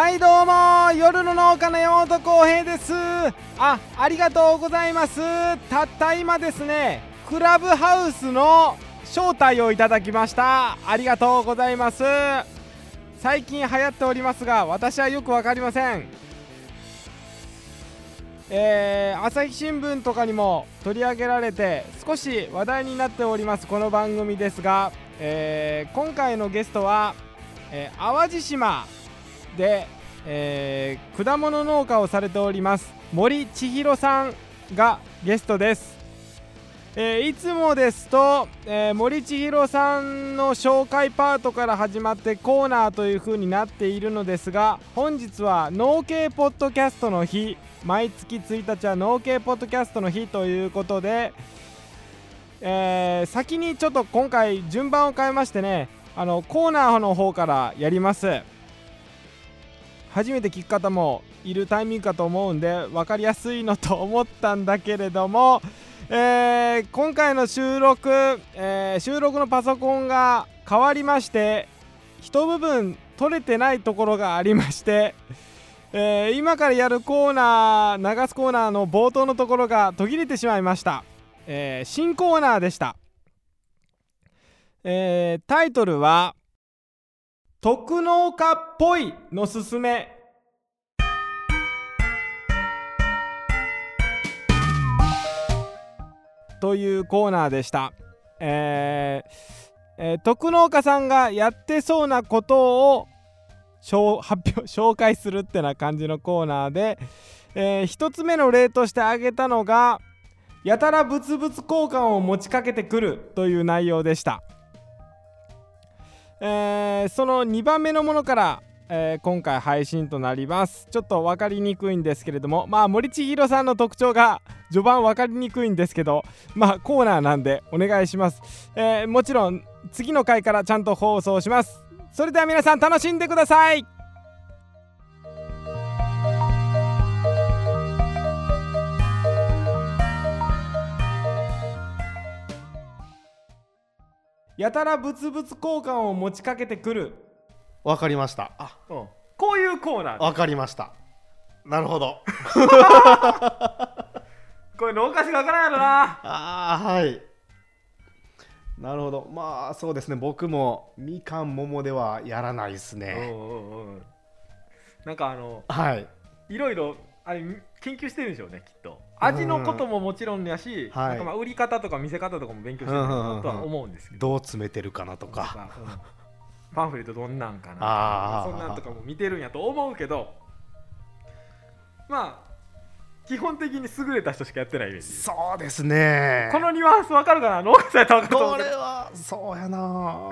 はいどうも、夜の農家の山本浩平です。ありがとうございます。たった今ですね、クラブハウスの招待をいただきました。ありがとうございます。最近流行っておりますが、私はよくわかりません。朝日新聞とかにも取り上げられて少し話題になっておりますこの番組ですが、今回のゲストは、淡路島で、果物農家をされております森千尋さんがゲストです。いつもですと、森千尋さんの紹介パートから始まってコーナーという風になっているのですが、本日は農系ポッドキャストの日、毎月1日は農系ポッドキャストの日ということで、先にちょっと今回順番を変えましてね、コーナーの方からやります。初めて聞く方もいるタイミングかと思うんで分かりやすいのと思ったんだけれども、今回の収録のパソコンが変わりまして、一部分取れてないところがありまして、今からやるコーナー、流すコーナーの冒頭のところが途切れてしまいました。新コーナーでした。タイトルは特農家っぽいのすすめ。というコーナーでした。特農家さんがやってそうなことを紹介するってな感じのコーナーで、一つ目の例として挙げたのが、やたら物々交換を持ちかけてくるという内容でした。その2番目のものから、今回配信となります。ちょっと分かりにくいんですけれども、森千尋さんの特徴が序盤分かりにくいんですけど、コーナーなんでお願いします。もちろん次の回からちゃんと放送します。それでは皆さん楽しんでください。やたら物々交換を持ちかけてくる。わかりました。こういうコーナー。わかりました。なるほど。これ農家しかわからんやろな。はい、なるほど。そうですね、僕もみかん桃ではやらないですね。なんかいろいろあれ研究してるんでしょうね、きっと。味のことももちろんやし、なんか売り方とか見せ方とかも勉強してるとは思うんですけど、どう詰めてるかなとか、パンフレットどんなんかなとか、そんなんとかも見てるんやと思うけど、基本的に優れた人しかやってないイメージ。そうですね。このニュアンス分かるかな、農家さんやったら分かると思うけど、これはそうやな、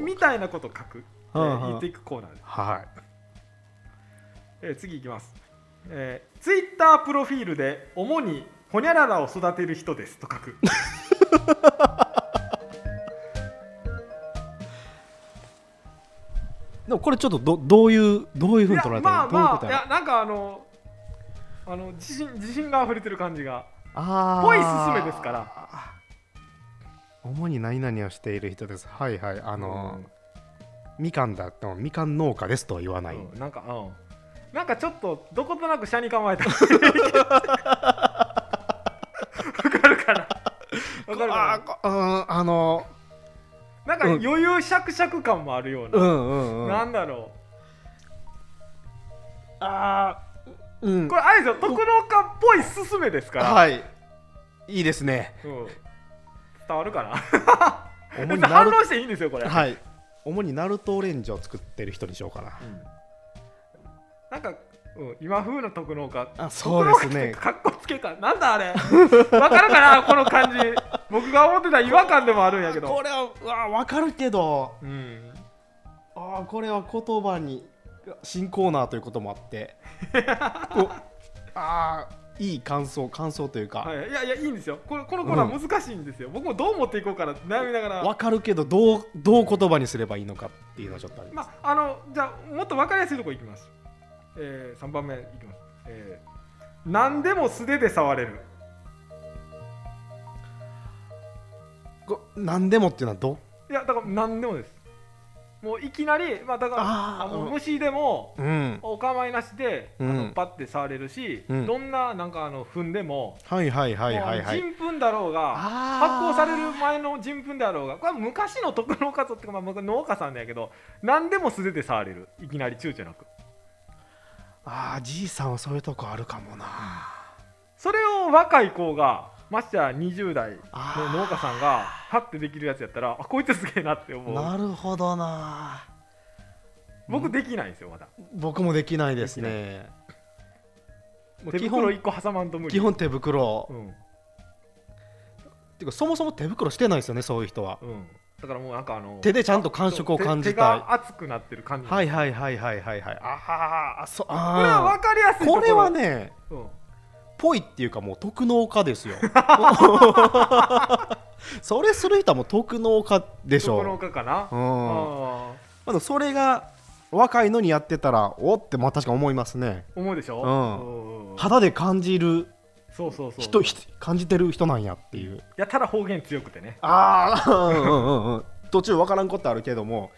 みたいなことを書く、言っていくコーナーです。次いきます。ツイッタープロフィールで主にホニャララを育てる人ですと書く。でもこれちょっと どういうふうに捉えてるの？自信が溢れてる感じがぽい勧めですから。主に何々をしている人です。みかんだとみかん農家ですとは言わない。なんかちょっとどことなく車に構えた。わかるかな。なんか余裕シャクシャク感もあるような、なんだろう、これあれですよ、特農家っぽいすすめですから、いいですね、伝わるかな。反論していいんですよこれ。主にナルトオレンジを作ってる人にしようかな。今風の特農家。そうですね、かっこつけた、なんだあれ。分かるかな、この感じ。僕が思ってた違和感でもあるんやけど、これは分かるけど、これは言葉に新コーナーということもあって、いい感想というか、いやいいんですよ。このコーナー難しいんですよ、僕もどう持っていこうかな悩みながら。分かるけど、どう言葉にすればいいのかっていうのはちょっとあります。じゃあもっと分かりやすいとこいきます。3番目いきます。何でも素手で触れる。何でもっていうのはどう？いや、だから何でもです。もういきなり、まあ、だから虫でもお構いなしで、うん、パッて触れるし、うん、どんななんか糞でも人糞だろうが発酵される前の人糞だろうが、これは昔の特農家とってか、まあ、農家さんだけど何でも素手で触れる、いきなり躊躇なく。ああ、じいさんはそういうとこあるかもな。それを若い子がましてや20代の農家さんがハッてできるやつやったら、あ、こいつすげえなって思う。なるほどな。僕できないんですよ、まだ。僕もできないですね。手袋1個挟まんと無理。基本手袋、うん、てかそもそも手袋してないですよね、そういう人は、うん、だからもうなんか手でちゃんと感触を感じたい、手が熱くなってる感じ。はいはいはいはいはいはい。あそあ、これは分かりやすいところ。これはね、うん、ぽいっていうか、もう特農家ですよそれする人はもう特農家でしょ。特農家かな、うん。あ、まだそれが若いのにやってたら、おって、まあ、確か思いますね。思うでしょ、うん、肌で感じる。そうそうそう、人感じてる人なんやっていう。やたら方言強くてね。ああ途中分からんことあるけども、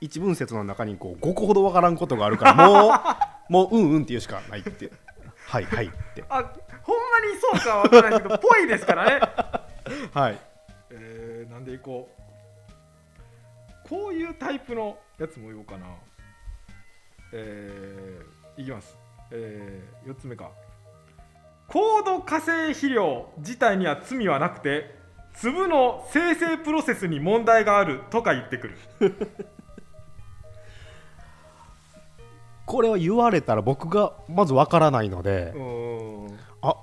一文節の中にこう5個ほど分からんことがあるからもううんうんって言うしかないってはいはいって。あ、ほんまにそうかは分からないけどぽいですからねはい、なんでいこう。こういうタイプのやつも言おうかな。いきます、4つ目か。高度化成肥料自体には罪はなくて、粒の生成プロセスに問題があるとか言ってくるこれは言われたら僕がまずわからないので、あ、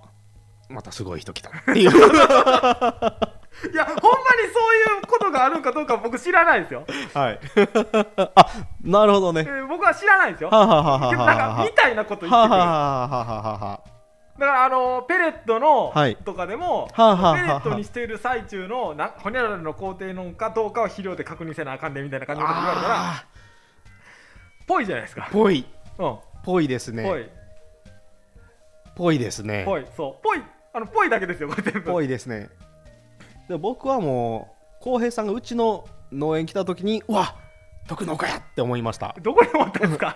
またすごい人来たっていういや、ほんまにそういうことがあるかどうか僕知らないですよ。はいあ、なるほどね、僕は知らないですよ。はははははなんかみたいなこと言ってくる。はははははは。だからペレットの、はい、とかでも、はははは、ペレットにしている最中のほにゃららの工程のかどうかを肥料で確認せなあかんでみたいな感じのこと言われたらぽいじゃないですか。ぽい、うん、ぽいですね。ぽいですね。ぽい、そう、ぽい、ぽいだけですよ、これ全部。ぽいですね。で、僕はもう浩平さんがうちの農園来た時に、うわ、特農家やって思いました。どこで思ったんですか、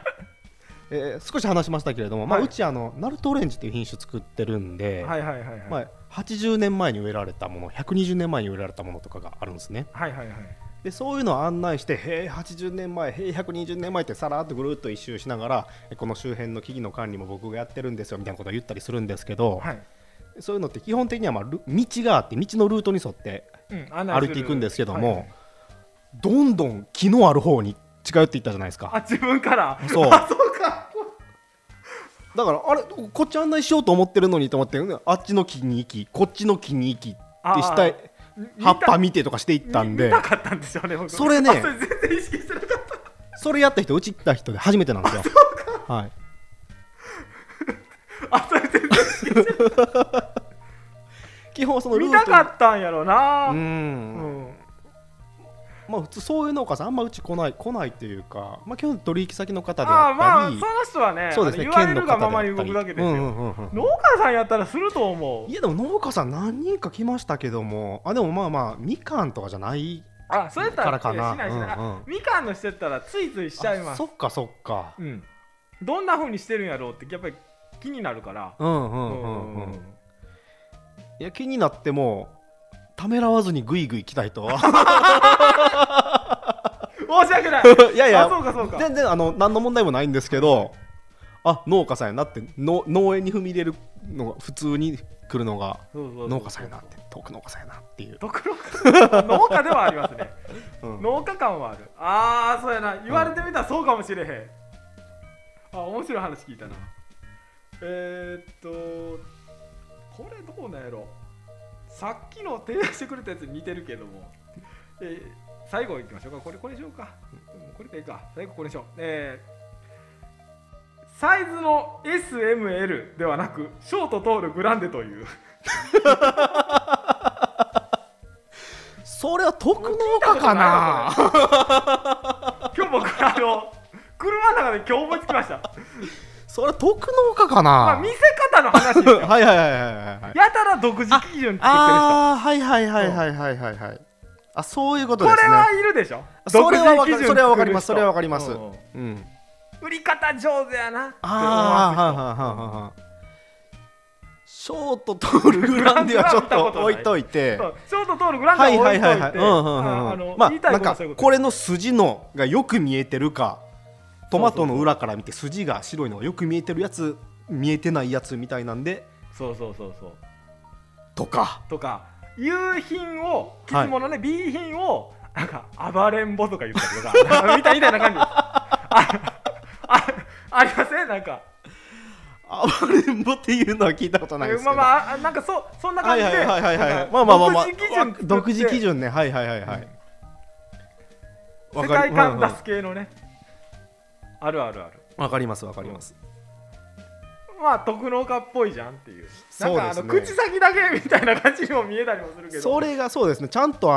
少し話しましたけれども、はい、まあ、うちナルトオレンジっていう品種作ってるんで、はいはいはいはい、まあ、80年前に植えられたもの、120年前に植えられたものとかがあるんですね。はいはいはい。でそういうのを案内して、へえ80年前、へえ120年前ってさらっとぐるっと一周しながら、この周辺の木々の管理も僕がやってるんですよみたいなことを言ったりするんですけど、はい、そういうのって基本的には、まあ、道があって道のルートに沿って歩いていくんですけども、はいはい、どんどん木のある方に近寄っていったじゃないですか。あ、自分から。そうあ、そうかだからあれ、こっち案内しようと思ってるのにと思って、あっちの木に行きこっちの木に行きってしたい、葉っぱ見てとかしていったんで、見たかったんですよね僕。それね、それ全然意識してなかったそれやった人、うち行った人で初めてなんですよ。あ、そうか、はいあ、それ全然意識してなかった基本そのルート見たかったんやろな。うん、まあ普通そういう農家さんあんまうち来ないっていうか、まあ基本取引先の方であったり、あ、まあその人はね、そうですね、言われるがままに動くだけですよ、うんうんうんうん、農家さんやったらすると思う。いやでも農家さん何人か来ましたけども、あ、でもまあまあみかんとかじゃないからかな。あ、そうやったらしない、うんうん、みかんのしてたらついついしちゃいます。そっかそっか、うん、どんな風にしてるんやろうってやっぱり気になるから、うんうんうんうん、うん、いや気になってもためらわずにグイグイ来たいと申し訳ないいやいや、あ、そうかそうか、全然何の問題もないんですけど、あ、農家さんやなって、農園に踏み入れるのが普通に来るのが、そう農家さんやなって、特農家さんやなっていう、特農家ではありますね、うん、農家感はある。あー、そうやな、言われてみたらそうかもしれへん、うん、あ、面白い話聞いたな。これどうなんやろ。さっきの提案してくれたやつに似てるけども、最後いきましょうか。これしようか、これでいいか、最後これでしょう、サイズの SML ではなくショート通るグランデというそれは特農家かな今日僕車の中で今日思いつきましたそれは特農家かな、まあ、見せ方の話ですよはいはいはいはいはい、やたら独自基準作ってる人、ああ、はいはいはいはいはいはいはい、あ、そういうことですね。これはいるでしょ。それはわかります。それはわかります。うん、売り方上手やなって思わせる人。ショート通るグランデはちょっと置いといてショート通るグランデは置いといて、なんかこれの筋のがよく見えてるか、トマトの裏から見て筋が白いのがよく見えてるやつ、見えてないやつみたいなんで、そうそうそうそうとか有品を傷物ね、B 品をなんか暴れんぼとか言ったりとかみたいな感じありません、なんか暴れんぼっていうのは聞いたことないですけど、なんかそんな感じで、独自基準ね、はいはいはいはい、うん、世界観出す系のね、あるあるある、わかりますわかります、うん、まあ徳農家っぽいじゃんっていう、なんか口先だけみたいな感じにも見えたりもするけど、それがそうですね、ちゃんと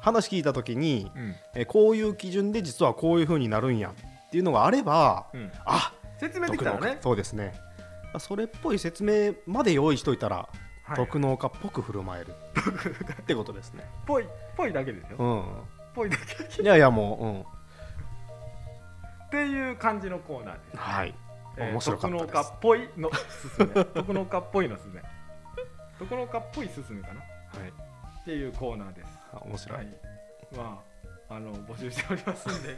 話聞いた時に、うん、こういう基準で実はこういう風になるんやっていうのがあれば、うん、あ、説明できたらね、そうですね、それっぽい説明まで用意しといたら徳農家っぽく振る舞えるってことですね。ぽいだけですよ、うん、ぽいだけいやいやもう、うん、っていう感じのコーナーです、ね、はい、面白かったです。徳農家っぽいのすすめ徳農家っぽいのすすめ徳農家っぽいすすめかな、はい、っていうコーナーです。面白い、はい、まあ、募集しておりますんで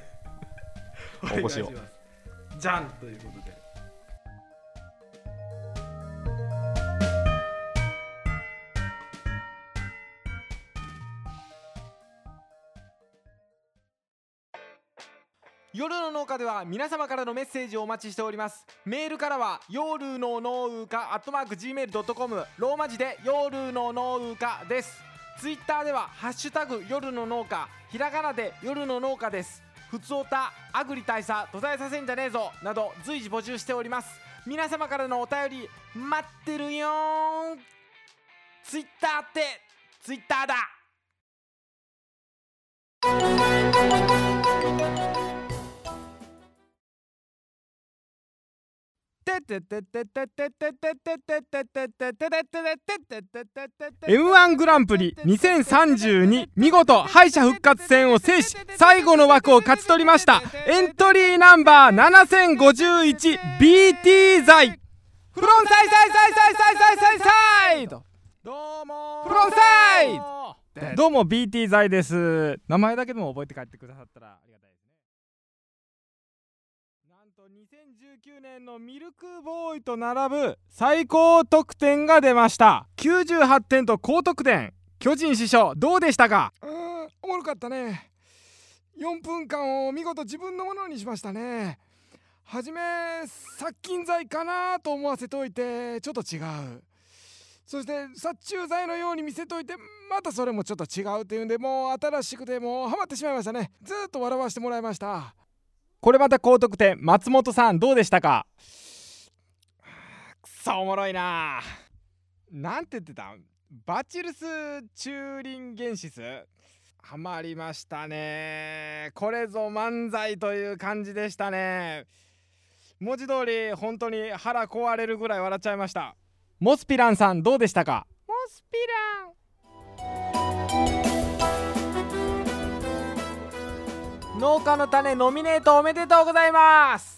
お願いします。じゃんということで、夜の農家では皆様からのメッセージをお待ちしております。メールからは夜の農家@gmail.com、 ローマ字で夜の農家です。ツイッターではハッシュタグ夜の農家、ひらがなで夜の農家です。ふつおた、アグリ大佐、途絶えさせんじゃねえぞなど随時募集しております。皆様からのお便り待ってるよー。ツイッターってツイッターだ。M1 グランプリ2032、見事敗者復活戦を制し最後の枠を勝ち取りました。エントリーナンバー 7051、 BT 剤フロンサイサイサイサイサイサイサイド、フロンサイド、どうも BT 剤です。名前だけでも覚えて帰ってくださったらありがたいですね。なんと2019年のミルクボーイと並ぶ最高得点が出ました。98点と高得点。巨人師匠どうでしたか？おもろかったね。4分間を見事自分のものにしましたね。はじめ殺菌剤かなと思わせといてちょっと違う、そして殺虫剤のように見せといてまたそれもちょっと違うっていうんで、もう新しくてもうハマってしまいましたね。ずっと笑わせてもらいました。これまた高得点。松本さんどうでしたか？くそおもろいな。なんて言ってた？バチルスチューリンゲンシス、ハマりましたね。これぞ漫才という感じでしたね。文字通り本当に腹壊れるぐらい笑っちゃいました。モスピランさんどうでしたか？モスピラン、農家の種ノミネートおめでとうございます。